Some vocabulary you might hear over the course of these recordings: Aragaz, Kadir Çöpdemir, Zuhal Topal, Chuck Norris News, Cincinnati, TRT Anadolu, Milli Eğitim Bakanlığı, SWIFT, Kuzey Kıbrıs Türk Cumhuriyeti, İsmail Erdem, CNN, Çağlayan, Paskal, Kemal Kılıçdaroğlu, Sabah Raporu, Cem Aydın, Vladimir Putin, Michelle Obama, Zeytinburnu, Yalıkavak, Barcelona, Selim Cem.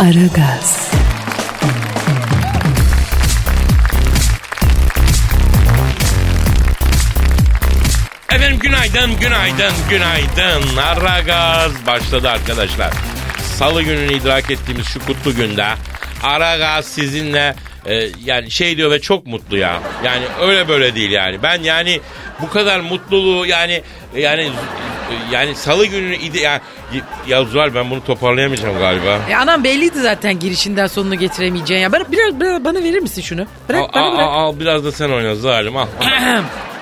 Aragaz. Efendim günaydın. Aragaz başladı arkadaşlar. Salı gününü idrak ettiğimiz şu kutlu günde Aragaz sizinle yani şey diyor ve çok mutlu ya. Yani öyle böyle değil yani. Ben yani bu kadar mutluluğu yani salı gününü ya Zuhal ben bunu toparlayamayacağım galiba. Anam belliydi zaten girişinden sonunu getiremeyeceğin ya. Biraz bana verir misin şunu? Bırak. Al biraz da sen oyna Zuhal'im al.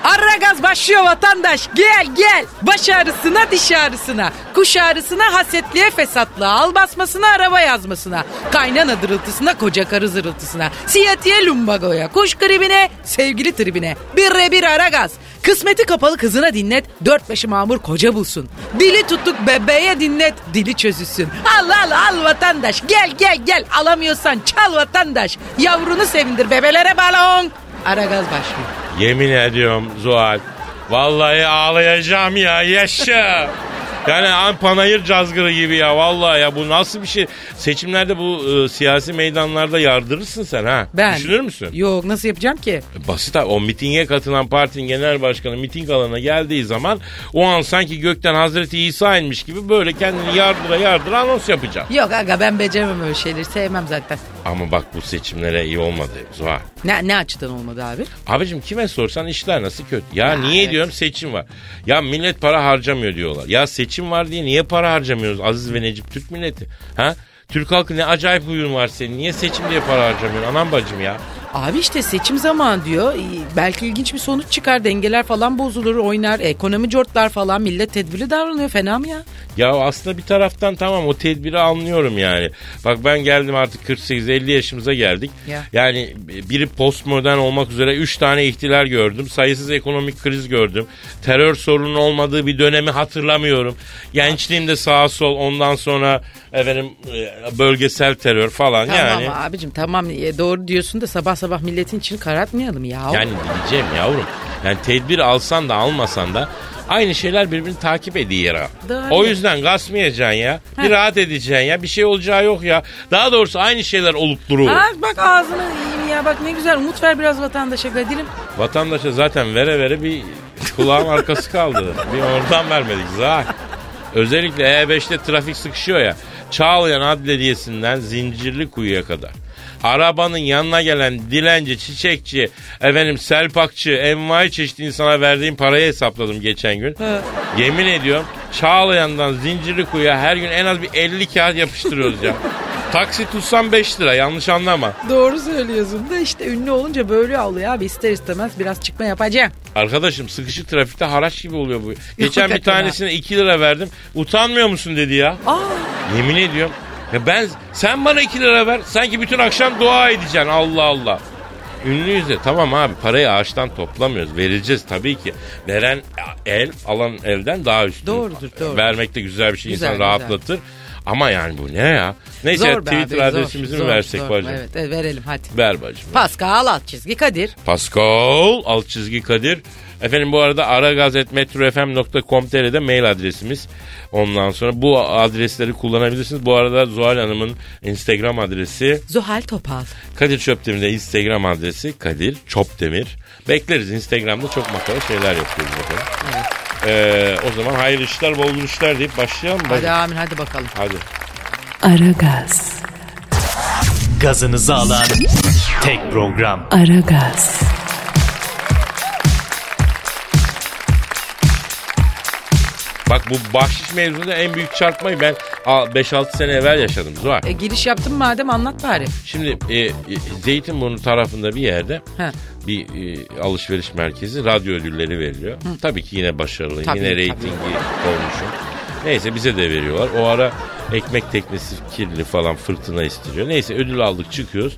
Aragaz başlıyor vatandaş. Gel. Baş ağrısına, diş ağrısına, kuş ağrısına, hasetliğe, fesatlığa, al basmasına, araba yazmasına, kaynana dırıltısına, koca karı zırıltısına, siyatiye, lumbagoya, kuş gribine, sevgili tribine. Birebir Aragaz. Kısmeti kapalı kızına dinlet, dört başı mamur koca bulsun. Dili tutuk bebeğe dinlet, dili çözülsün. Al vatandaş. Gel. Alamıyorsan çal vatandaş. Yavrunu sevindir, bebelere balon. Aragaz başlıyor. Yemin ediyorum Zuhal. Vallahi ağlayacağım ya. Yaşa. Yani panayır cazgırı gibi ya. Vallahi ya bu nasıl bir şey? Seçimlerde bu siyasi meydanlarda yardırırsın sen ha. Ben. Düşünür müsün? Yok nasıl yapacağım ki? Basit abi. O mitinge katılan partinin genel başkanı miting alanına geldiği zaman o an sanki gökten Hazreti İsa inmiş gibi böyle kendini yardıra anons yapacağım. Yok aga ben beceremem öyle şeyleri. Sevmem zaten. Ama bak bu seçimlere iyi olmadı Zuhal. Ne açıdan olmadı abi? Abicim kime sorsan işler nasıl kötü. Ya niye evet. Diyorum seçim var. Ya millet para harcamıyor diyorlar. Ya seçim var diye niye para harcamıyoruz Aziz ve Necip Türk milleti? Ha? Türk halkı ne acayip huyun var senin. Niye seçim diye para harcamıyorsun anam bacım ya? Abi işte seçim zamanı diyor. Belki ilginç bir sonuç çıkar. Dengeler falan bozulur, oynar. Ekonomi cortlar falan. Millet tedbirli davranıyor. Fena mı ya? Ya aslında bir taraftan tamam o tedbiri anlıyorum yani. Bak ben geldim artık 48-50 yaşımıza geldik. Ya. Yani biri postmodern olmak üzere 3 tane ihtilal gördüm. Sayısız ekonomik kriz gördüm. Terör sorunun olmadığı bir dönemi hatırlamıyorum. Gençliğimde sağ sol ondan sonra efendim bölgesel terör falan tamam yani. Tamam abicim tamam doğru diyorsun da sabah milletin içini karartmayalım ya. Yani diyeceğim yavrum. Yani tedbir alsan da almasan da aynı şeyler birbirini takip ediyor ya. O yüzden kasmayacaksın ya. Ha. Bir rahat edeceksin ya. Bir şey olacağı yok ya. Daha doğrusu aynı şeyler olup duruyor. Bak ağzını yiyeyim ya. Bak ne güzel. Umut ver biraz vatandaşa Kadir'im. Vatandaşa zaten vere bir kulağın arkası kaldı. Bir oradan vermedik zaten. Özellikle E5'te trafik sıkışıyor ya. Çağlayan Adliyesi'nden Zincirlikuyu'ya kadar. Arabanın yanına gelen dilenci, çiçekçi, selpakçı, envai çeşitli insana verdiğim parayı hesapladım geçen gün. Evet. Yemin ediyorum Çağlayan'dan Zincirlikuyu'ya her gün en az bir 50 kağıt yapıştırıyoruz ya. Taksi tutsam 5 lira yanlış anlama. Doğru söylüyorsun da işte ünlü olunca böyle oluyor abi ister istemez biraz çıkma yapacağım. Arkadaşım sıkışık trafikte haraç gibi oluyor bu. Geçen bir tanesine 2 lira verdim utanmıyor musun dedi ya. Aa. Yemin ediyorum. Ya sen bana 2 lira ver. Sanki bütün akşam dua edeceksin. Allah Allah. Ünlüyüz de tamam abi parayı ağaçtan toplamıyoruz. Vereceğiz tabii ki. Veren el alan elden daha üstün. Doğrudur. Vermek de güzel bir şey. Güzel, İnsan rahatlatır. Ama yani bu ne ya? Neyse Twitter adresimizi mi versek bacım? Evet verelim hadi. Ver bacım. Paskal _ Kadir. Paskal _ Kadir. Efendim bu arada aragazetmetrofm.com.tr'de mail adresimiz. Ondan sonra bu adresleri kullanabilirsiniz. Bu arada Zuhal Hanım'ın Instagram adresi. Zuhal Topal. Kadir Çöpdemir'in de Instagram adresi Kadir Çöpdemir. Bekleriz Instagram'da çok makara şeyler yapıyoruz. Evet. O zaman hayırlı işler, bol işler deyip başlayalım. Hadi amin hadi bakalım. Hadi. Aragaz. Gazınızı alan tek program. Aragaz. Bak bu bahşiş mevzunda en büyük çarpmayı ben 5-6 sene evvel yaşadım Zuhal. Giriş yaptın madem anlat bari. Şimdi Zeytinburnu tarafında bir yerde bir alışveriş merkezi radyo ödülleri veriliyor. Tabii ki yine başarılı, yine reytingi olmuşum. Neyse bize de veriyorlar. O ara ekmek teknesi kirli falan, fırtına istiyor. Neyse ödül aldık, çıkıyoruz.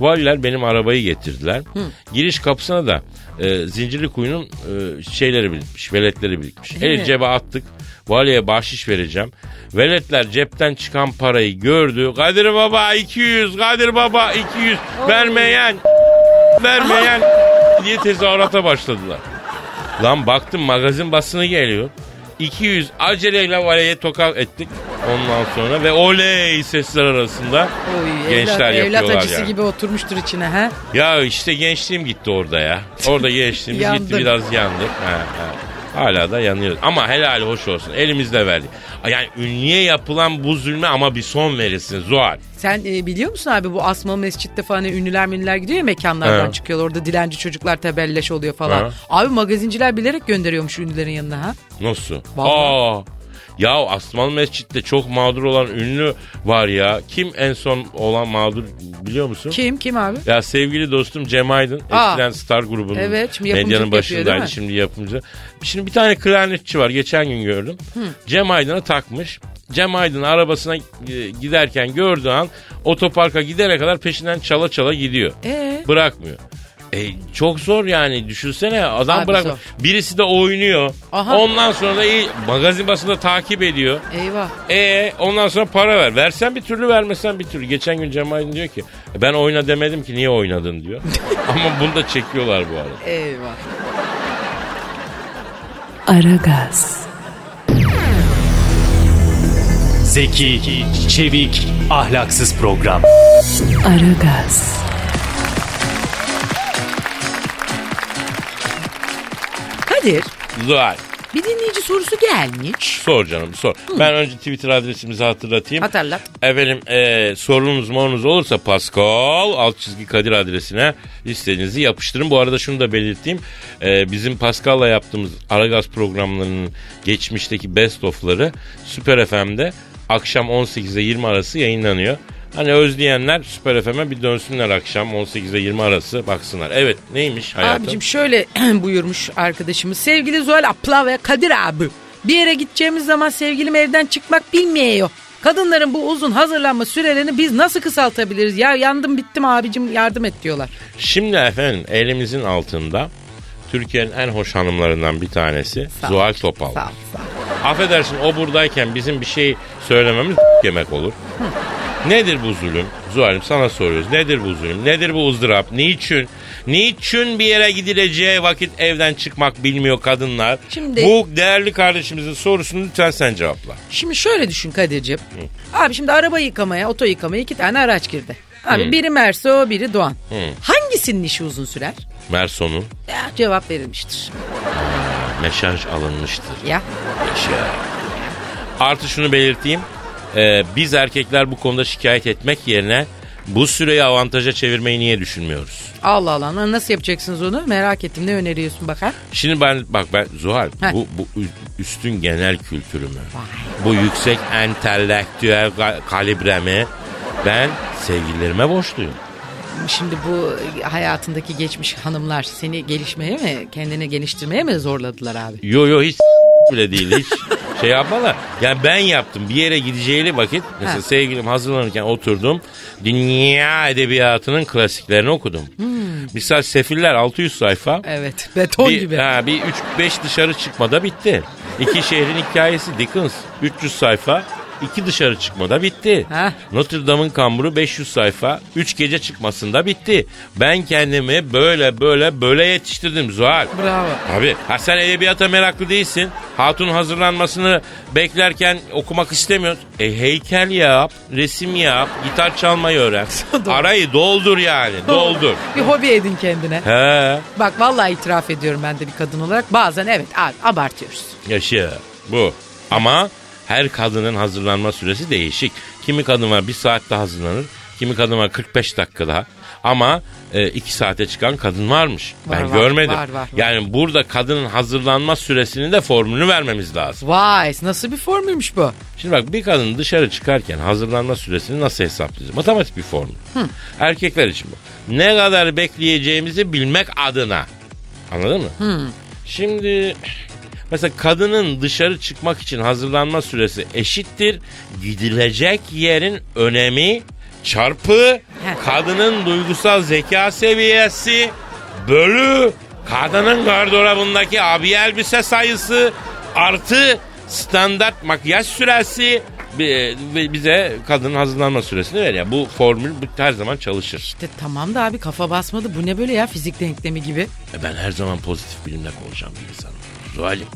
Valiler benim arabayı getirdiler. Giriş kapısına da Zincirlikuyu'nun şeyleri birikmiş, veletleri birikmiş. El cebe attık. Valiye bahşiş vereceğim. Veletler cepten çıkan parayı gördü. Kadir Baba 200, Kadir Baba 200 vermeyen diye tezahürata başladılar. Lan baktım magazin basını geliyor. 200 aceleyle valiye tokat ettik. Ondan sonra ve oley sesler arasında oy, gençler yapıyorlar. Evlat acısı yani gibi oturmuştur içine ha. Ya işte gençliğim gitti orada ya. Orada gençliğimiz gitti, biraz yandık. Hala da yanıyoruz. Ama helal hoş olsun. Elimizde verdik. Yani ünlüye yapılan bu zulme ama bir son verilsin Zuhal. Sen biliyor musun abi, bu Asmalı Mescid'de falan ünlüler gidiyor ya, mekanlardan çıkıyorlar. Orada dilenci çocuklar tebelleş oluyor falan. Abi magazinciler bilerek gönderiyormuş ünlülerin yanına ha. Nasıl? Vallahi. Ya Asmalı Mescid'de çok mağdur olan ünlü var ya. Kim en son olan mağdur biliyor musun? Kim abi? Ya sevgili dostum Cem Aydın. Eskiden Star grubunun medyanın başındaydı. Şimdi yapımcı. Şimdi bir tane klarnetçi var. Geçen gün gördüm. Cem Aydın'ı takmış. Cem Aydın arabasına giderken gördüğü an otoparka gidene kadar peşinden çala çala gidiyor. Bırakmıyor. Çok zor yani, düşünsene adam abi bırakmıyor. Zor. Birisi de oynuyor. Aha. Ondan sonra da magazin basında takip ediyor. Eyvah. Ondan sonra para ver. Versen bir türlü, vermesen bir türlü. Geçen gün Cem Aydın diyor ki ben oyna demedim ki, niye oynadın diyor. Ama bunu da çekiyorlar bu arada. Eyvah. Aragaz. Zeki, çevik, ahlaksız program. Aragaz. Zuhal. Bir dinleyici sorusu gelmiş. Sor canım, sor. Ben önce Twitter adresimizi hatırlatayım. Hatırlat. Efendim sorunuz morunuz olursa Paskal _Kadir adresine listenizi yapıştırın. Bu arada şunu da belirteyim. Bizim Pascal'la yaptığımız Aragaz programlarının geçmişteki best of'ları Süper FM'de akşam 18'e 20 arası yayınlanıyor. Hani özleyenler Süper FM'e bir dönsünler, akşam 18'e 20 arası baksınlar. Evet, neymiş hayatım? Abicim şöyle buyurmuş arkadaşımız. Sevgili Zuhal abla ve Kadir abi, bir yere gideceğimiz zaman sevgilim evden çıkmak bilmiyor. Kadınların bu uzun hazırlanma sürelerini biz nasıl kısaltabiliriz? Ya yandım bittim abicim, yardım et diyorlar. Şimdi efendim elimizin altında Türkiye'nin en hoş hanımlarından bir tanesi Zuhal Topal. Sağ ol. Affedersin, o buradayken bizim bir şey söylememiz yemek olur. Nedir bu zulüm? Zuhal'im sana soruyoruz. Nedir bu zulüm? Nedir bu ızdırap? Niçin bir yere gidileceği vakit evden çıkmak bilmiyor kadınlar? Şimdi, bu değerli kardeşimizin sorusunu lütfen sen cevapla. Şimdi şöyle düşün Kadir'ciğim. Abi şimdi araba yıkamaya, oto yıkamaya 2 tane araç girdi. Abi biri Merso, biri Doğan. Hangisinin işi uzun sürer? Merso'nun. Ya, cevap verilmiştir. Mesaj alınmıştır. Ya. Artı şunu belirteyim. Biz erkekler bu konuda şikayet etmek yerine bu süreyi avantaja çevirmeyi niye düşünmüyoruz? Allah Allah, nasıl yapacaksınız onu? Merak ettim, ne öneriyorsun bakar? Şimdi ben Zuhal, bu üstün genel kültürümü, bu yüksek entelektüel kalibremi ben sevgililerime borçluyum. Şimdi bu hayatındaki geçmiş hanımlar seni gelişmeye mi, kendini geliştirmeye mi zorladılar abi? Yo hiç bile değil, hiç. Şey yapmalar. Yani ben yaptım. Bir yere gideceği vakit mesela sevgilim hazırlanırken oturdum. Dünya edebiyatının klasiklerini okudum. Misal Sefiller 600 sayfa. Evet. Beton gibi. Bir 3-5 dışarı çıkmada bitti. İki şehrin hikayesi Dickens 300 sayfa. 2 dışarı çıkmada bitti. Notre Dame'ın kamburu 500 sayfa. 3 gece çıkmasında bitti. Ben kendimi böyle yetiştirdim Zuhal. Bravo. Tabii. Sen edebiyata meraklı değilsin. Hatun hazırlanmasını beklerken okumak istemiyorsun. Heykel yap, resim yap, gitar çalmayı öğren. Arayı doldur yani. Doldur. Bir hobi edin kendine. Bak vallahi itiraf ediyorum ben de bir kadın olarak. Bazen evet abartıyoruz. Yaşa bu. Ama her kadının hazırlanma süresi değişik. Kimi kadına 1 saat daha hazırlanır, kimi kadına 45 dakika daha. Ama 2 saate çıkan kadın varmış. Ben görmedim. Var. Yani burada kadının hazırlanma süresinin de formülünü vermemiz lazım. Vay, nasıl bir formülmüş bu? Şimdi bak, bir kadın dışarı çıkarken hazırlanma süresini nasıl hesaplayacağız? Matematik bir formül. Erkekler için bu. Ne kadar bekleyeceğimizi bilmek adına. Anladın mı? Şimdi Mesela kadının dışarı çıkmak için hazırlanma süresi eşittir. Gidilecek yerin önemi çarpı kadının duygusal zeka seviyesi bölü kadının gardırobundaki abiye elbise sayısı artı standart makyaj süresi bize kadının hazırlanma süresini ver ya. Bu formül her zaman çalışır. İşte tamam da abi kafa basmadı. Bu ne böyle ya, fizik denklemi gibi? Ben her zaman pozitif bilimle konuşan bir insanım Zuhal'im.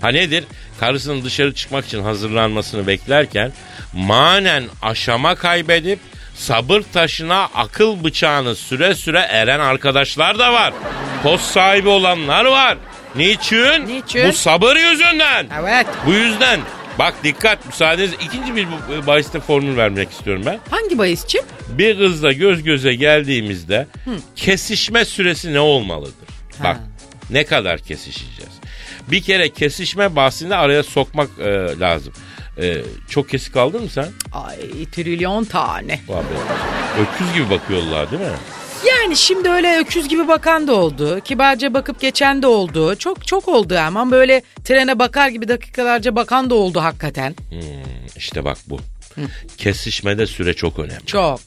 Ha nedir? Karısının dışarı çıkmak için hazırlanmasını beklerken manen aşama kaybedip sabır taşına akıl bıçağını süre süre eren arkadaşlar da var. Poz sahibi olanlar var. Niçin? Bu sabır yüzünden. Evet. Bu yüzden. Bak dikkat, müsaadenizle ikinci bir bahiste formül vermek istiyorum ben. Hangi bahisçim? Bir kızla göz göze geldiğimizde kesişme süresi ne olmalıdır? Ha. Bak ne kadar kesişeceğiz? Bir kere kesişme bahsini araya sokmak lazım. Çok kesik aldın mı sen? Ay trilyon tane. Abi, öküz gibi bakıyorlar değil mi? Yani şimdi öyle öküz gibi bakan da oldu. Kibarca bakıp geçen de oldu. Çok çok oldu ama böyle trene bakar gibi dakikalarca bakan da oldu hakikaten. İşte bak bu. Kesişmede süre çok önemli. Çok.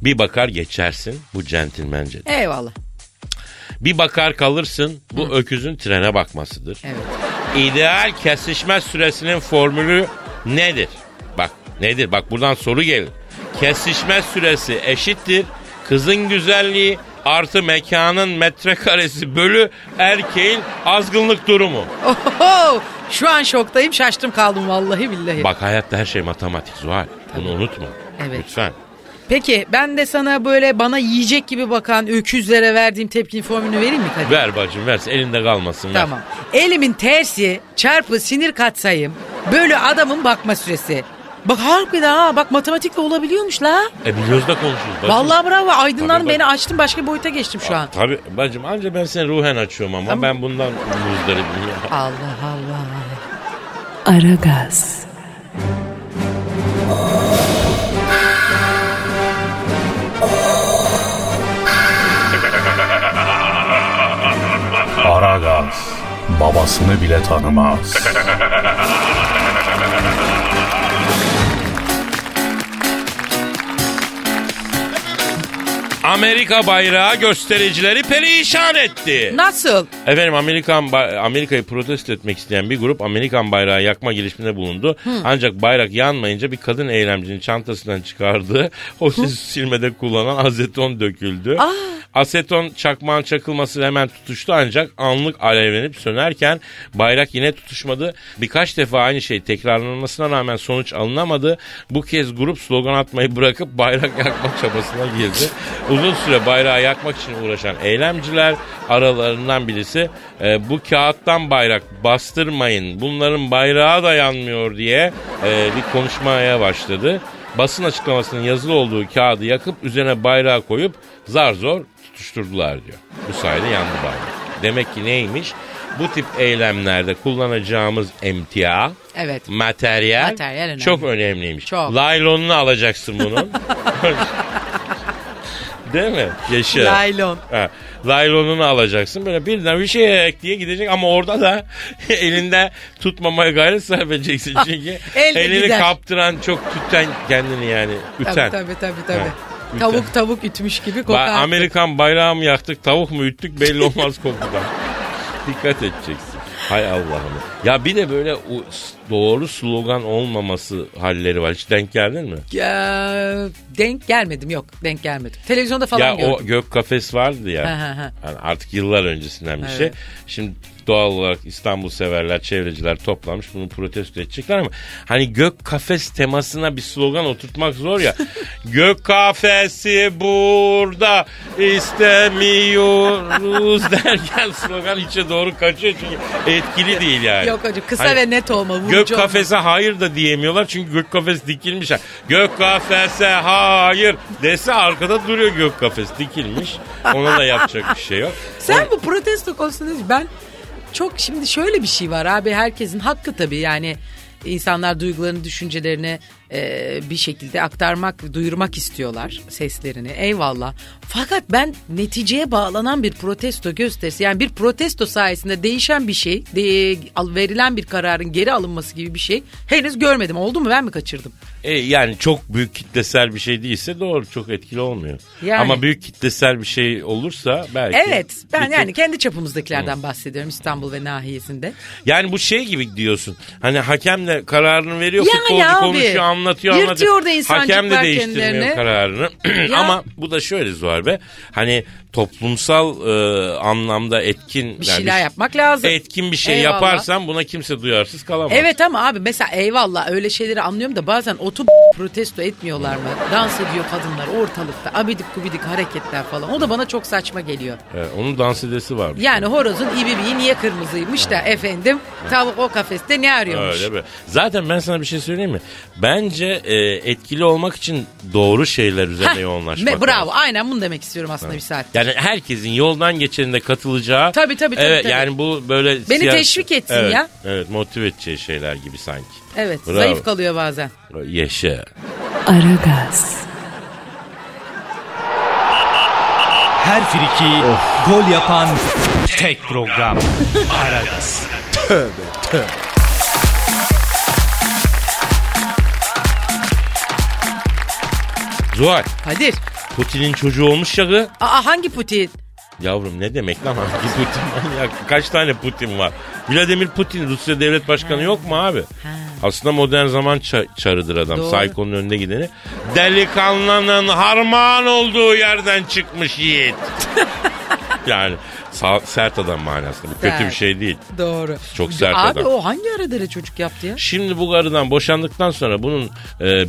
Bir bakar geçersin, bu centilmence. Eyvallah. Bir bakar kalırsın, bu öküzün trene bakmasıdır. Evet. İdeal kesişme süresinin formülü nedir? Bak buradan soru gelir. Kesişme süresi eşittir kızın güzelliği artı mekanın metrekaresi bölü erkeğin azgınlık durumu. Oho, şu an şoktayım, şaştım kaldım vallahi billahi. Bak hayatta her şey matematik Zuhal. Bunu unutma. Evet. Lütfen. Peki ben de sana böyle bana yiyecek gibi bakan öküzlere verdiğim tepki formülünü vereyim mi Kadir? Ver bacım, ver, elinde kalmasın. Tamam. Ver. Elimin tersi çarpı sinir katsayım bölü adamın bakma süresi. Bak harbiden bak matematikle olabiliyormuş la. Biliyoruz da konuşuyoruz. Bacım. Vallahi bravo, aydınlandın, beni açtın, başka bir boyuta geçtim şu an. Tabii bacım, anca ben seni ruhen açıyorum ama ben bundan muzdaribim ya. Allah Allah. Aragaz. Aragaz babasını bile tanımaz. Amerika bayrağı göstericileri perişan etti. Nasıl? Efendim Amerika'yı protesto etmek isteyen bir grup Amerikan bayrağı yakma girişiminde bulundu. Ancak bayrak yanmayınca bir kadın eylemcinin çantasından çıkardığı o silmede kullanılan aseton döküldü. Aseton çakmağın çakılmasıyla hemen tutuştu ancak anlık alevlenip sönerken bayrak yine tutuşmadı. Birkaç defa aynı şey tekrarlanmasına rağmen sonuç alınamadı. Bu kez grup slogan atmayı bırakıp bayrak yakma çabasına girdi. Uzun süre bayrağı yakmak için uğraşan eylemciler, aralarından birisi bu kağıttan bayrak bastırmayın, bunların bayrağı da yanmıyor diye bir konuşmaya başladı. Basın açıklamasının yazılı olduğu kağıdı yakıp üzerine bayrağı koyup zar zor tutuşturdular diyor. Bu sayede yandı bayrak. Demek ki neymiş? Bu tip eylemlerde kullanacağımız emtia, evet, materyal önemli. Çok önemliymiş. Çok. Laylonunu alacaksın bunun. Değil mi? Yaşa. Laylon. Laylonunu alacaksın. Böyle birden bir şey diye gidecek ama orada da elinde tutmamaya gayret sarf edeceksin. Çünkü elini gider. Kaptıran çok tüten kendini yani. Üten. Tabii. Tavuk ütmüş gibi kokar. Amerikan bayrağı mı yaktık, tavuk mu üttük belli olmaz kokudan. Dikkat edeceksin. Hay Allah'ım. Ya bir de böyle doğru slogan olmaması halleri var. Hiç denk geldin mi? Denk gelmedim. Televizyonda falan gördüm. Ya o gök kafes vardı ya. Yani artık yıllar öncesinden bir şey. Şimdi doğal olarak İstanbul severler, çevreciler toplanmış, bunu protesto edecekler ama hani gök kafes temasına bir slogan oturtmak zor ya. Gök kafesi burada istemiyoruz derken slogan içe doğru kaçıyor çünkü etkili değil yani. Yok hocam, kısa ve net olma. Gök kafese hayır da diyemiyorlar çünkü gök kafes dikilmiş. Gök kafese hayır dese arkada duruyor, gök kafes dikilmiş. Ona da yapacak bir şey yok. Sen bu protesto konusunda ben çok, şimdi şöyle bir şey var abi, herkesin hakkı tabii yani İnsanlar duygularını, düşüncelerini bir şekilde aktarmak, duyurmak istiyorlar, seslerini. Eyvallah. Fakat ben neticeye bağlanan bir protesto gösterisi, yani bir protesto sayesinde değişen bir şey, verilen bir kararın geri alınması gibi bir şey henüz görmedim. Oldu mu, ben mi kaçırdım? Yani çok büyük kitlesel bir şey değilse doğru, çok etkili olmuyor. Yani, ama büyük kitlesel bir şey olursa belki. Evet, ben yani kendi çapımızdakilerden bahsediyorum, İstanbul ve nahiyesinde. Yani bu şey gibi diyorsun, hani hakem de kararını veriyor, futbolcu konuşuyor, anlatıyor. Hakem de değiştirmiyor kendilerini, kararını. Ama bu da şöyle Zuhal Bey, hani toplumsal anlamda etkin bir şeyler yapmak lazım. Etkin bir şey yaparsan buna kimse duyarsız kalamaz. Evet ama abi mesela eyvallah, öyle şeyleri anlıyorum da bazen oturup protesto etmiyorlar mı? Dans ediyor kadınlar ortalıkta. Abidik gubidik hareketler falan. O da bana çok saçma geliyor. Onun dans edesi var. Yani horozun ibibiği niye kırmızıymış da efendim tavuk o kafeste ne arıyormuş? Öyle be. Zaten ben sana bir şey söyleyeyim mi? Bence etkili olmak için doğru şeyler üzerine yoğunlaşmak. Bravo. Aynen bunu demek istiyorum aslında bir saat. Yani herkesin yoldan geçeninde katılacağı. Tabii. Evet, yani bu böyle. Beni teşvik etsin evet, ya. Evet, motive edeceği şeyler gibi sanki. Evet. Bravo. Zayıf kalıyor bazen. Yaşa. Aragaz. Her friki gol yapan tek program. Aragaz. Tövbe. Zuhal. Kadir. Putin'in çocuğu olmuş ya. Aa, hangi Putin? Yavrum ne demek lan hangi Putin? Kaç tane Putin var? Vladimir Putin, Rusya devlet başkanı yok mu abi? Aslında modern zaman çarıdır adam. Doğru. Saykonun önüne gideni. Delikanlının harman olduğu yerden çıkmış yiğit. Yani sert adam manasında. Bu kötü bir şey değil. Doğru. Çok sert abi, adam. Abi o hangi arada çocuk yaptı ya? Şimdi bu karıdan boşandıktan sonra bunun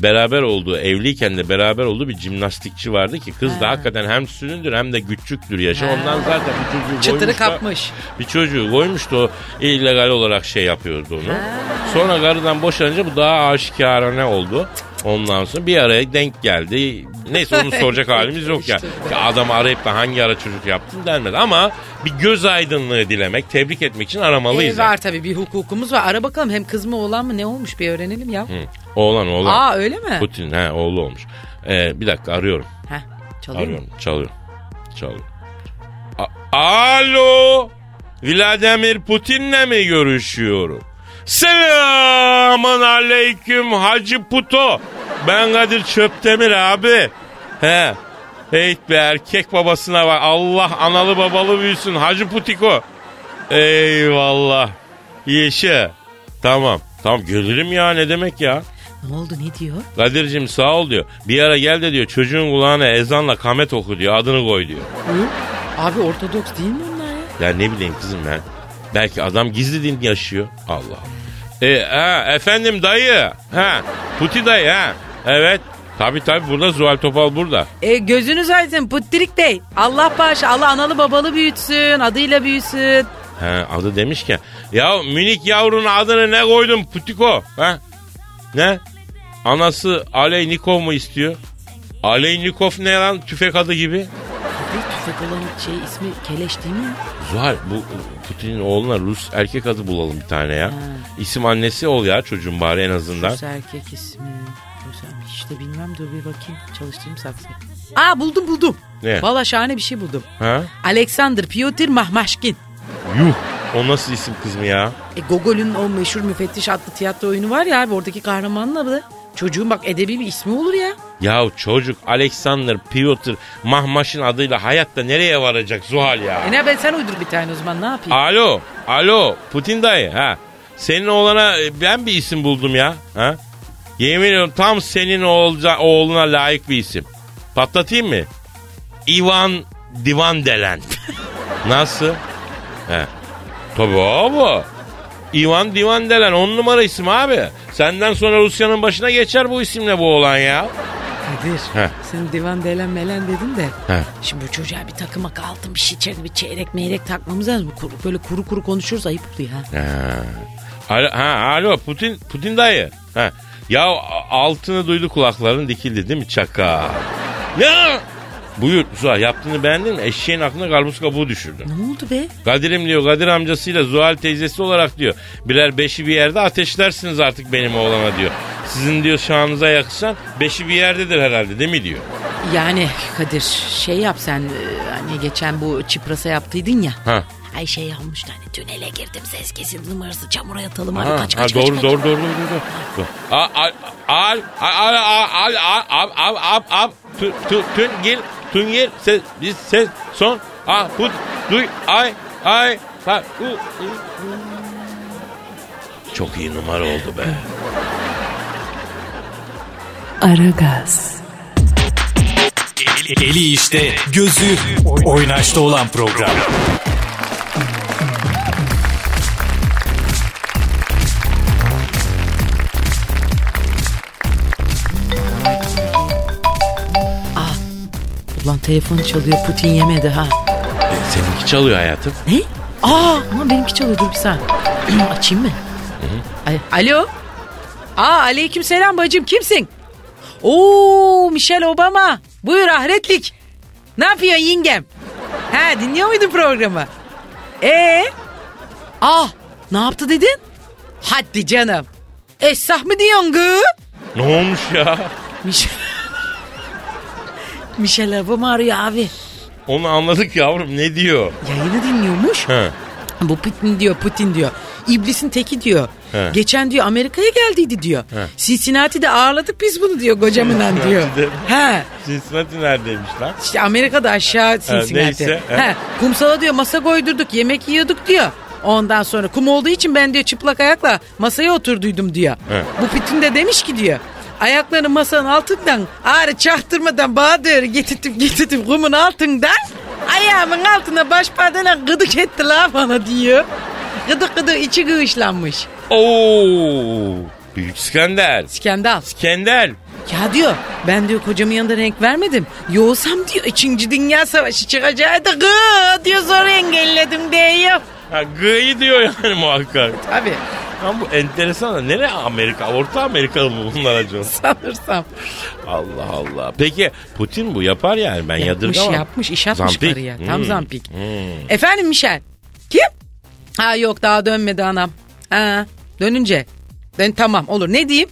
beraber olduğu, evliyken de beraber olduğu bir jimnastikçi vardı ki kız da hakikaten hem sünündür hem de güçlüktür yaşı. Ondan zaten bir çocuğu koymuştu. Kapmış. Bir çocuğu koymuştu, o illegal olarak şey yapıyordu onu. Sonra karıdan boşanınca bu daha aşikarane oldu. Ondan sonra bir araya denk geldi. Neyse onu soracak halimiz yok ya. Adam arayıp da hangi ara çocuk yaptın denmedi. Ama bir göz aydınlığı dilemek, tebrik etmek için aramalıyız. Var tabii, bir hukukumuz var. Ara bakalım, hem kız mı oğlan mı ne olmuş bir öğrenelim ya. Oğlan. Aa öyle mi? Putin oğlu olmuş. Bir dakika arıyorum. Çalıyorum. Alo, Vladimir Putin'le mi görüşüyorum? Selamun aleyküm Hacı Puto. Ben Kadir Çöpdemir abi. Heyt be, erkek babasına bak. Allah analı babalı büyüsün Hacı Putiko. Eyvallah. Yeşe. Tamam gelirim ya, ne demek ya. Ne oldu, ne diyor? Kadir'cim sağ ol diyor. Bir ara gel de diyor, çocuğun kulağına ezanla kamet oku diyor. Adını koy diyor. Abi Ortodoks değil mi onlar ya? Ya ne bileyim kızım ben. Belki adam gizli din yaşıyor. Allah. Efendim dayı. Puti dayı Evet. Tabii burada Zuhal Topal burada. Gözünüz aydın Puttirik Bey. Allah bağışla. Allah analı babalı büyütsün. Adıyla büyüsün. Adı demişken. Ya minik yavrunun adını ne koydun Putiko? Ne? Anası Aleynikov mu istiyor? Aleynikov ne lan? Tüfek adı gibi. Tüfek olan ismi Keleş değil mi? Zuhal, bu Putin'in oğluna Rus erkek adı bulalım bir tane ya. İsim annesi ol ya çocuğun bari en azından. Rus erkek ismi. İşte bilmem, dur bir bakayım. Çalıştırayım saksıyı. Buldum. Ne? Valla şahane bir şey buldum. Alexander Piotr Mahmashkin. Yuh, o nasıl isim kızım ya? Gogol'ün o meşhur müfettiş adlı tiyatro oyunu var ya abi, oradaki kahramanın adı. Çocuğun bak edebi bir ismi olur ya. Ya çocuk Alexander Piotr Mahmaş'ın adıyla hayatta nereye varacak Zuhal ya? Ben sen uydur bir tane o zaman, ne yapayım? Alo Putin dayı Senin oğlana ben bir isim buldum ya. Yemin ediyorum tam senin oğluna layık bir isim. Patlatayım mı? Ivan Divandelen. Nasıl? Tabii abi. Ivan Divandelen 10 numara isim abi. Senden sonra Rusya'nın başına geçer bu isimle bu oğlan ya. Kadir, sen Divandelen melen dedin de. Şimdi bu çocuğa bir takıma kaldım, bir şey içeride bir çeyrek meyrek takmamız lazım. Böyle kuru konuşuruz, ayıp oluyor Alo Putin dayı. Ya altını duydu kulakların dikildi değil mi çaka? Ya Buyur Zuhal, yaptığını beğendin mi? Eşeğin aklına karpuz kabuğu düşürdün. Ne oldu be? Kadir'im diyor, Kadir amcasıyla Zuhal teyzesi olarak diyor, birer beşi bir yerde ateşlersiniz artık benim oğlana diyor. Sizin diyor şanınıza yakışan beşi bir yerdedir herhalde değil mi diyor. Yani Kadir şey yap sen, hani geçen bu çiprasa yaptıydın ya. Ha. Ay şey olmuştu hani, tünele girdim ses kesildi numarası, çamura yatalım hadi kaç. Doğru. Tüngil ses son a put duy ay ha. Çok iyi numara oldu be. Aragaz. Eli işte, gözü oynaşta olan program. Ulan telefon çalıyor, Putin yemedi ha. Seninki çalıyor hayatım. Ne? Ulan benimki çalıyor, dur bir saniye. Açayım mı? Alo. Aleyküm selam bacım, kimsin? Michelle Obama. Buyur ahretlik. Ne yapıyorsun yengem? Ha, dinliyor muydun programı? Ne yaptı dedin? Hadi canım. Esah mı diyorsun gı? Ne olmuş ya? Michelle Obama arıyor abi. Onu anladık yavrum, ne diyor? Yayını dinliyormuş. He. Bu Putin diyor. İblisin teki diyor. He. Geçen diyor Amerika'ya geldiydi diyor. He. Cincinnati'de ağırladık biz bunu diyor kocamından diyor. He. Cincinnati neredeymiş lan? İşte Amerika'da aşağı Cincinnati. Neyse. He. Kumsala diyor masa koydurduk, yemek yiyorduk diyor. Ondan sonra kum olduğu için ben diyor çıplak ayakla masaya oturduydum diyor. He. Bu Putin de demiş ki diyor, ayaklarını masanın altından ağrı çaktırmadan Bahadır getirtip kumun altından ayağımın altına başpartayla gıdık etti la bana diyor. Gıdık içi gıyışlanmış. Büyük skandal. Ya diyor ben diyor kocamın yanında renk vermedim. Yoğusam diyor 2. Dünya Savaşı çıkacaktı gı diyor, zor engelledim diyor. Ha, gıyı diyor yani muhakkak. Tabii. Ama bu enteresan da nereye Amerika? Orta Amerikalı mı bunlar acaba? Sanırsam. Allah Allah. Peki Putin bu yapar yani, ben yadırgamam. Yapmış iş atmış karıya. Tam zampik. Efendim Michel? Kim? Ha yok, daha dönmedi anam. Ha, dönünce. Tamam olur, ne diyeyim?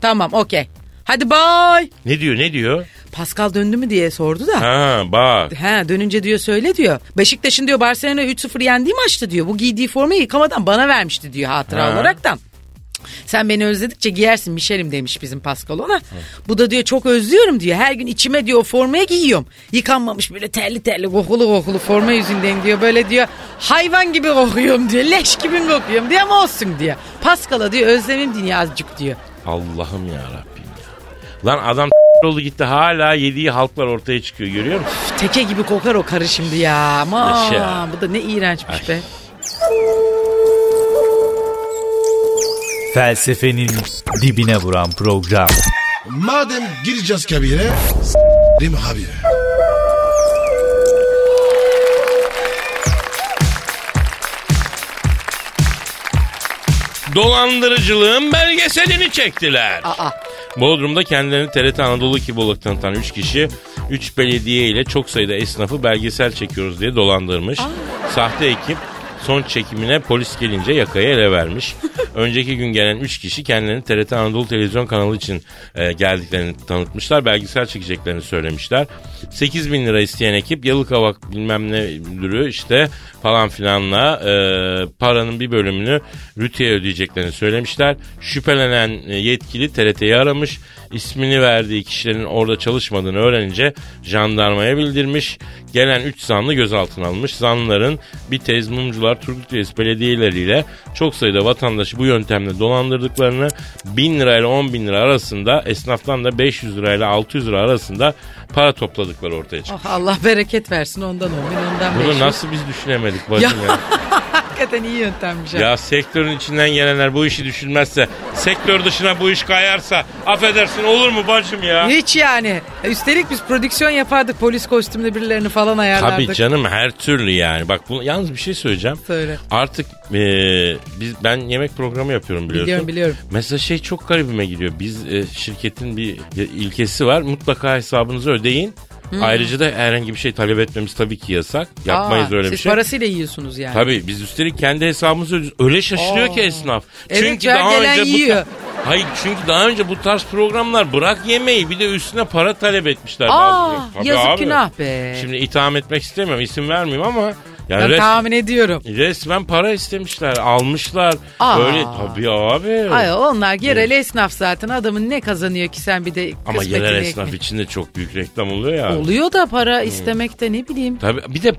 Tamam okey. Hadi bye. Ne diyor? Paskal döndü mü diye sordu da. Ha bak. Ha, dönünce diyor söyle diyor. Beşiktaş'ın diyor Barcelona 3-0 yendiği maçtı diyor. Bu giydiği formayı yıkamadan bana vermişti diyor hatıra olaraktan. Sen beni özledikçe giyersin Mişelim demiş bizim Paskal ona. Bu da diyor çok özlüyorum diyor. Her gün içime diyor formaya giyiyorum. Yıkanmamış böyle terli kokulu forma yüzünden diyor. Böyle diyor hayvan gibi kokuyorum diyor. Leş gibi kokuyorum diyor ama olsun diyor. Paskal'a diyor özlemim dünyacık diyor. Allah'ım yarabbim ya. Lan adam oldu gitti, hala yediği halklar ortaya çıkıyor, görüyor musun? Teke gibi kokar o karı şimdi ya. Aman bu da ne iğrençmiş be. Felsefenin dibine vuran program. Madem gireceğiz kabire, s*****im habire. Dolandırıcılığın belgeselini çektiler. Bodrum'da kendilerini TRT Anadolu ekibi olarak tanıtan 3 kişi 3 belediye ile çok sayıda esnafı belgesel çekiyoruz diye dolandırmış. Sahte ekip son çekimine polis gelince yakayı ele vermiş. Önceki gün gelen 3 kişi kendilerini TRT Anadolu televizyon kanalı için geldiklerini tanıtmışlar. Belgesel çekeceklerini söylemişler. 8.000 lira isteyen ekip Yalıkavak bilmem ne müdürü işte falan filanla paranın bir bölümünü Rütü'ye ödeyeceklerini söylemişler. Şüphelenen yetkili TRT'yi aramış. İsmini verdiği kişilerin orada çalışmadığını öğrenince jandarmaya bildirmiş. Gelen 3 zanlı gözaltına alınmış. Zanlıların bir tez mumcular Turgutreis belediyeleriyle çok sayıda vatandaşı bu yöntemle dolandırdıklarını, 1000 lirayla 10.000 lira arasında, esnaftan da 500 lirayla 600 lira arasında para topladıkları ortaya çıkıyor. Allah bereket versin, ondan 10.000 ondan 500. Bunu nasıl biz düşünemedik bacım ya? Hakikaten iyi yöntemmiş. Ya sektörün içinden gelenler bu işi düşünmezse, sektör dışına bu iş kayarsa affedersin olur mu bacım ya? Hiç yani. Üstelik biz prodüksiyon yapardık, polis kostümlü birilerini falan ayarlardık. Tabii canım, her türlü yani. Bak bunu, yalnız bir şey söyleyeceğim. Söyle. Artık ben yemek programı yapıyorum biliyorsun. Biliyorum. Mesela şey çok garibime gidiyor. Biz şirketin bir ilkesi var. Mutlaka hesabınızı ödeyin. Ayrıca da herhangi bir şey talep etmemiz tabii ki yasak. Yapmayız öyle bir şey. Siz parasıyla yiyorsunuz yani. Tabii biz üstelik kendi hesabımızı ödüyoruz. Öyle şaşırıyor ki esnaf. Evet, çünkü daha önce yiyor. Hayır, çünkü daha önce bu tarz programlar bırak yemeği bir de üstüne para talep etmişler. Yazık abi. Günah be. Şimdi itham etmek istemiyorum, isim vermeyeyim ama. Yani ben tahmin ediyorum. Resmen para istemişler, almışlar. Böyle tabii abi. Ay, onlar yerel esnaf zaten, adamın ne kazanıyor ki sen bir de kısmetini. Ama yerel esnaf için de çok büyük reklam oluyor ya. Oluyor da para istemekte ne bileyim. Tabii bir de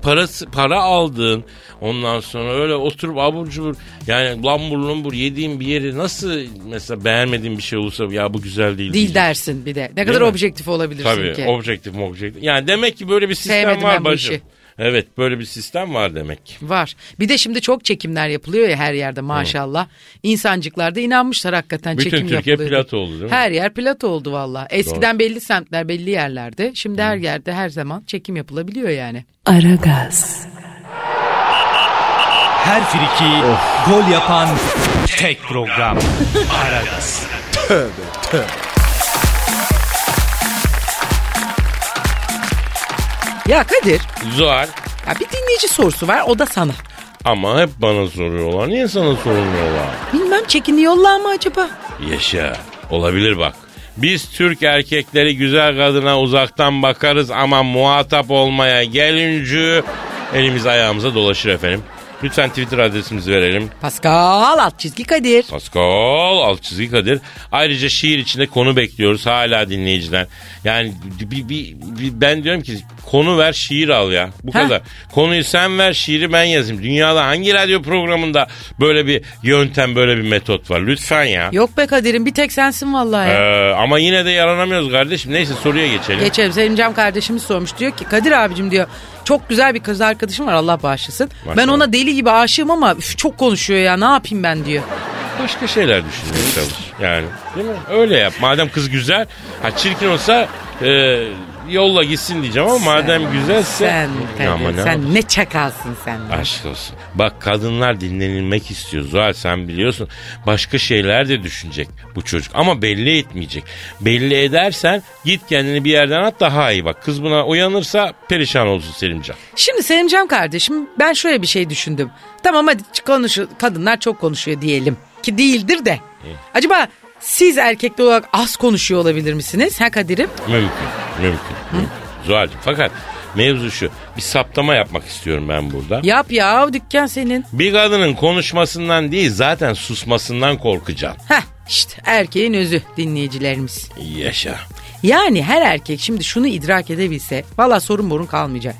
para aldın, ondan sonra öyle oturup abur cubur yani lambur lumbur yediğin bir yeri nasıl mesela beğenmediğin bir şey olursa ya bu güzel değil diyecek. Dersin bir de. Ne kadar objektif olabilirsin tabii, ki. Tabii objektif. Yani demek ki böyle bir sistem sevmedim var başım. Evet, böyle bir sistem var demek ki. Var. Bir de şimdi çok çekimler yapılıyor ya her yerde maşallah. İnsancıklar da inanmışlar hakikaten. Bütün çekim Türkiye yapılıyor. Plato oldu değil mi? Her yer plato oldu valla. Eskiden belli semtler belli yerlerde. Şimdi her yerde her zaman çekim yapılabiliyor yani. Aragaz. Her friki gol yapan tek program. Aragaz. Tövbe tövbe. Ya Kadir. Zuhal. Ya bir dinleyici sorusu var, o da sana. Ama hep bana soruyorlar. Niye sana sorulmuyorlar? Bilmem, çekiniyorlar mı acaba? Yaşa. Olabilir bak. Biz Türk erkekleri güzel kadına uzaktan bakarız ama muhatap olmaya gelince elimiz ayağımıza dolaşır efendim. Lütfen Twitter adresimizi verelim. Paskal _Kadir. Paskal _Kadir. Ayrıca şiir içinde konu bekliyoruz hala dinleyiciden. Yani ben diyorum ki konu ver şiir al ya. Bu kadar. Konuyu sen ver, şiiri ben yazayım. Dünyada hangi radyo programında böyle bir yöntem, böyle bir metot var? Lütfen ya. Yok be Kadir'im, bir tek sensin vallahi. Ama yine de yaranamıyoruz kardeşim. Neyse, soruya geçelim. Geçelim. Selim Cem kardeşimiz sormuş. Diyor ki Kadir abicim diyor. Çok güzel bir kız arkadaşım var, Allah bağışlasın. Maşallah. Ben ona deli gibi aşığım ama çok konuşuyor ya, ne yapayım ben diyor. Başka şeyler düşünmeye çalış yani, değil mi? Öyle yap. Madem kız güzel, çirkin olsa yolla gitsin diyeceğim ama sen, madem güzelse... Sen ne çakalsın sen. Aşk olsun. Bak, kadınlar dinlenilmek istiyor Zuhal, sen biliyorsun. Başka şeyler de düşünecek bu çocuk ama belli etmeyecek. Belli edersen git kendini bir yerden at, daha iyi bak. Kız buna uyanırsa perişan olsun Selimcan. Şimdi Selimcan kardeşim, ben şöyle bir şey düşündüm. Tamam hadi kadınlar çok konuşuyor diyelim ki değildir de. Acaba... Siz erkekli olarak az konuşuyor olabilir misiniz? Kadir'im? Mümkün. Zuhal'cığım, fakat mevzu şu. Bir saptama yapmak istiyorum ben burada. Yap ya, dükkan senin. Bir kadının konuşmasından değil, zaten susmasından korkacağım. İşte erkeğin özü dinleyicilerimiz. Yaşa. Yani her erkek şimdi şunu idrak edebilse valla sorun borun kalmayacak.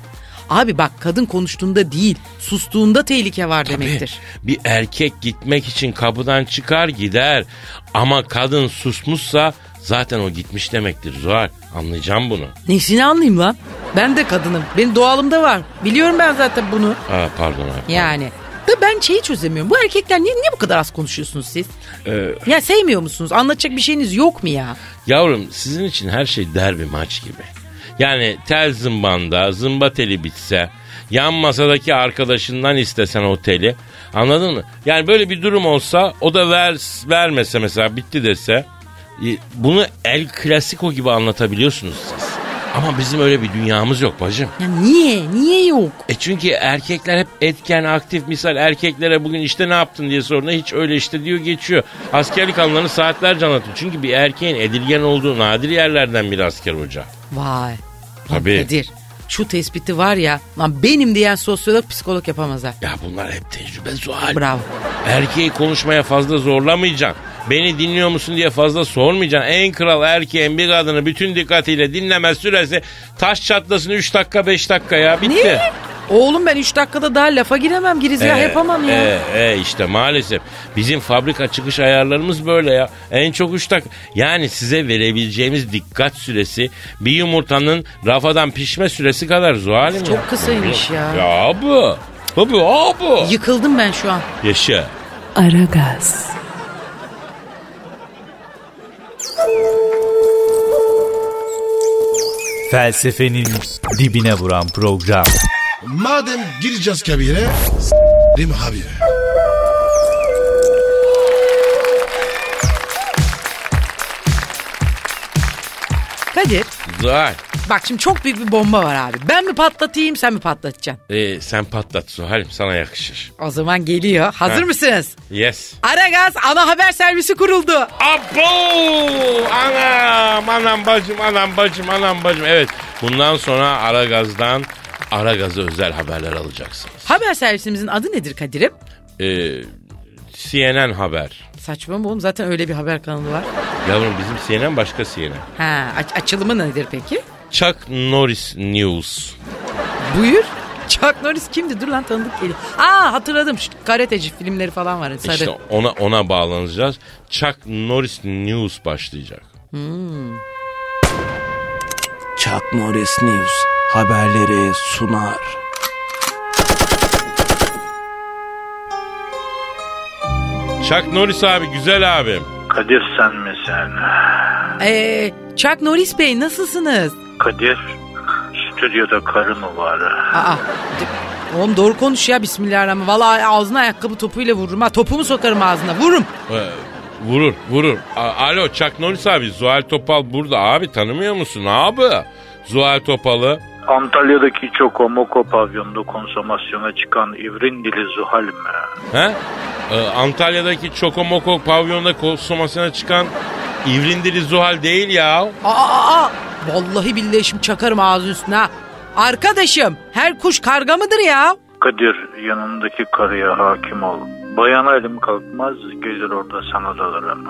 Abi bak, kadın konuştuğunda değil, sustuğunda tehlike var demektir. Tabii, bir erkek gitmek için kapıdan çıkar gider ama kadın susmuşsa zaten o gitmiş demektir Zuhal. Anlayacağım bunu. Nesini anlayayım lan? Ben de kadınım. Benim doğalımda var. Biliyorum ben zaten bunu. Pardon. Yani. Ben şeyi çözemiyorum. Bu erkekler niye bu kadar az konuşuyorsunuz siz? Ya sevmiyor musunuz? Anlatacak bir şeyiniz yok mu ya? Yavrum, sizin için her şey derbi maç gibi. Yani tel zımbanda, zımba teli bitse, yan masadaki arkadaşından istesen o teli, anladın mı? Yani böyle bir durum olsa, o da vermese mesela, bitti dese, bunu El Clasico gibi anlatabiliyorsunuz siz. Ama bizim öyle bir dünyamız yok bacım. Ya niye? Niye yok? Çünkü erkekler hep etken, aktif. Misal erkeklere bugün işte ne yaptın diye sorduğunda hiç öyle işte diyor geçiyor. Askerlik anılarını saatlerce anlatıyor. Çünkü bir erkeğin edilgen olduğu nadir yerlerden biri asker hoca. Vay. Tabii. Nedir? Şu tespiti var ya, lan benim diyen sosyolog, psikolog yapamazlar. Ya bunlar hep tecrübe Zuhal. Bravo. Erkeği konuşmaya fazla zorlamayacaksın. Beni dinliyor musun diye fazla sormayacaksın. En kral erkeğin bir kadını bütün dikkatiyle dinleme süresi taş çatlasın 3 dakika 5 dakika ya, bitti. Ne? Oğlum ben 3 dakikada daha lafa giremem, girizgah yapamam ya. İşte maalesef bizim fabrika çıkış ayarlarımız böyle ya. En çok 3 dakika. Yani size verebileceğimiz dikkat süresi bir yumurtanın rafadan pişme süresi kadar Zuhal'im. Çok kısaymış ya. Ya bu. Abi. Yıkıldım ben şu an. Yaşa. Aragaz. Felsefenin dibine vuran program. Madem gireceğiz kabire, s*****im habire. Kadir. Güzel. Bak şimdi çok büyük bir bomba var abi. Ben mi patlatayım, sen mi patlatacaksın? Sen patlat Zuhal'im, sana yakışır. O zaman geliyor. Hazır mısınız? Yes. Aragaz ana haber servisi kuruldu. Abo! Anam bacım. Evet, bundan sonra Aragaz'dan Aragaz'a özel haberler alacaksınız. Haber servisimizin adı nedir Kadir'im? CNN Haber. Saçma mı oğlum? Zaten öyle bir haber kanalı var. Yavrum bizim CNN başka CNN. Ha, açılımı nedir peki? Chuck Norris News. Buyur. Chuck Norris kimdi? Dur lan, tanıdık geliyor. Aa, hatırladım. Şu karateci filmleri falan var. Sarı. İşte ona bağlanacağız. Chuck Norris News başlayacak. Chuck Norris News haberleri sunar. Chuck Norris abi, güzel abim. Kadir sen misin? Chuck Norris Bey, nasılsınız? Kadir, stüdyoda karı mı var? Aa, oğlum doğru konuş ya, bismillahirrahmanirrahim. Vallahi ağzına ayakkabı topuyla vururum ha. Topumu sokarım ağzına, vururum. Vurur. Alo Chuck Norris abi, Zuhal Topal burada abi, tanımıyor musun abi? Zuhal Topal'ı. Antalya'daki Çoko Moko pavyonunda konsomasyona çıkan İvrin dili Zuhal mi? He? Antalya'daki Çoko Moko pavyonunda konsomasyona çıkan İvrin dili Zuhal değil ya. Aa! Vallahi billahi şimdi çakarım ağzının üstüne. Arkadaşım, her kuş karga mıdır ya? Kadir, yanındaki karıya hakim ol. Bayana elim kalkmaz, gelir orada sana dalarım.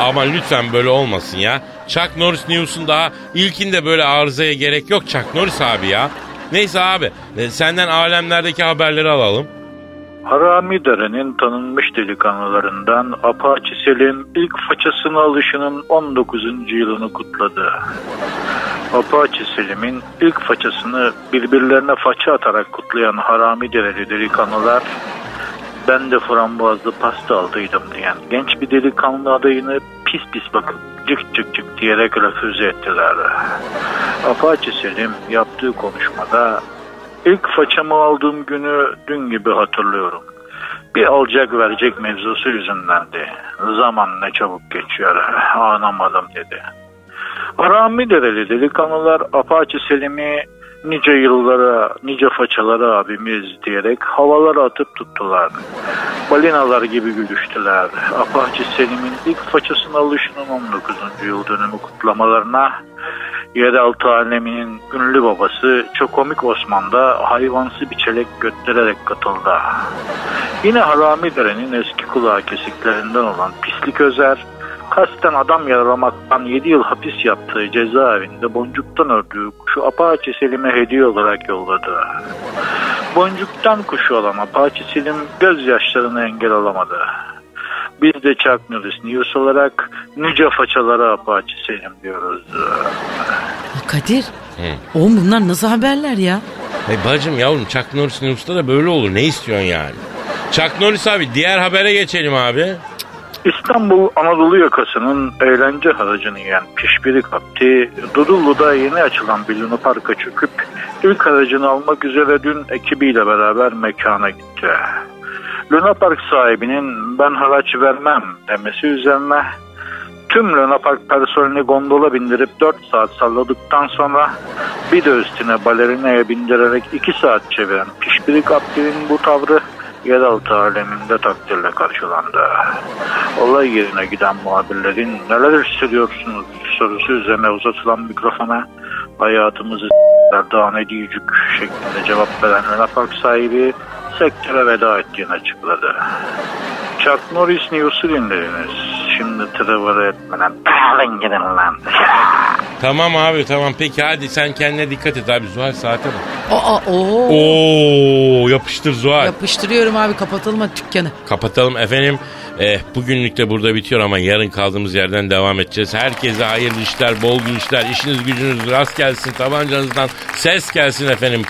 Ama lütfen böyle olmasın ya. Chuck Norris News'un daha ilkinde böyle arızaya gerek yok Chuck Norris abi ya. Neyse abi, senden alemlerdeki haberleri alalım. Harami Dere'nin tanınmış delikanlılarından Apache Selim ilk façasına alışının 19. yılını kutladı. Apache Selim'in ilk façasını birbirlerine faça atarak kutlayan Harami Dere'li delikanlılar, ben de frambuazlı pasta aldıydım diyen genç bir delikanlı adayını pis pis bakıp cık diyerek refüze ettiler. Apache Selim yaptığı konuşmada, İlk façamı aldığım günü dün gibi hatırlıyorum. Bir alacak verecek mevzusu yüzündendi. Zaman ne çabuk geçiyor, anlamadım dedi. Harami Dereli delikanlılar Apache Selim'i nice yıllara, nice façalara abimiz diyerek havalara atıp tuttular. Balinalar gibi gülüştüler. Apache Selim'in ilk façasına alışının 19. yıl dönümü kutlamalarına yeraltı aleminin ünlü babası Çokomik Osman da hayvansı bir çelek götürerek katıldı. Yine Harami Dere'nin eski kulağı kesiklerinden olan Pislik Özer, kasten adam yaralamaktan 7 yıl hapis yaptığı cezaevinde boncuktan ördüğü kuşu Apache Selim'e hediye olarak yolladı. Boncuktan kuşu olan Apache Selim gözyaşlarını engel alamadı. Biz de Chuck Norris News olarak nice façalara Apache Selim diyoruz. Kadir, oğlum bunlar nasıl haberler ya? Bacım yavrum, Chuck Norris News'ta da böyle olur, ne istiyorsun yani? Chuck Norris abi, diğer habere geçelim abi. İstanbul Anadolu yakasının eğlence haracını yiyen pişpirik abdi, Dudullu'da yeni açılan bir lunaparka çöküp ilk haracını almak üzere dün ekibiyle beraber mekana gitti. Lunapark sahibinin ben haraç vermem demesi üzerine tüm lunapark personelini gondola bindirip 4 saat salladıktan sonra bir de üstüne balerinaya bindirerek 2 saat çeviren pişpirik abdinin bu tavrı yeraltı aleminde takdirle karşılandı. Olay yerine giden muhabirlerin neler hissediyorsunuz sorusu üzerine uzatılan mikrofona hayatımızı dağına diyecek şeklinde cevap veren lunapark sahibi sektöre veda ettiğini açıkladı. Chuck Norris News'u dinlediniz. Şimdi travara etmeden ben gidin lan. Tamam abi, tamam, peki hadi sen kendine dikkat et abi. Zuhal saate bak. Yapıştır Zuhal. Yapıştırıyorum abi, kapatalım hadi dükkanı. Kapatalım efendim. Bugünlük de burada bitiyor ama yarın kaldığımız yerden devam edeceğiz. Herkese hayırlı işler, bol günler, işiniz gücünüz rast gelsin, tabancanızdan ses gelsin efendim.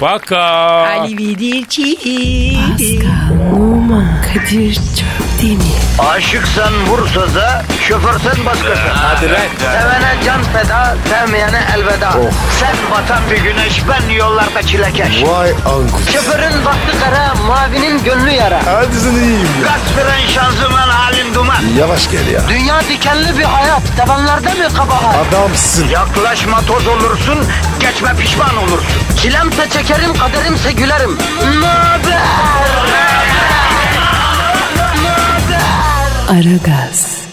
Paka. Alvidirci. Paskal, Oman, Kadir, Değil mi? Aşıksan vursa da, şoförsen başkasın. Hadi be. Sevene can feda, sevmeyene elveda. Oh. Sen batan bir güneş, ben yollarda çilekeş. Vay anku. Şoförün baktı kara, mavinin gönlü yara. Hadi sen iyiyim ya. Kasperen şanzıman halin duman. Yavaş gel ya. Dünya dikenli bir hayat, sevenlerde mi kabahar? Adamsın. Yaklaşma toz olursun, geçme pişman olursun. Çilemse çekerim, kaderimse gülerim. Möber! Aragaz.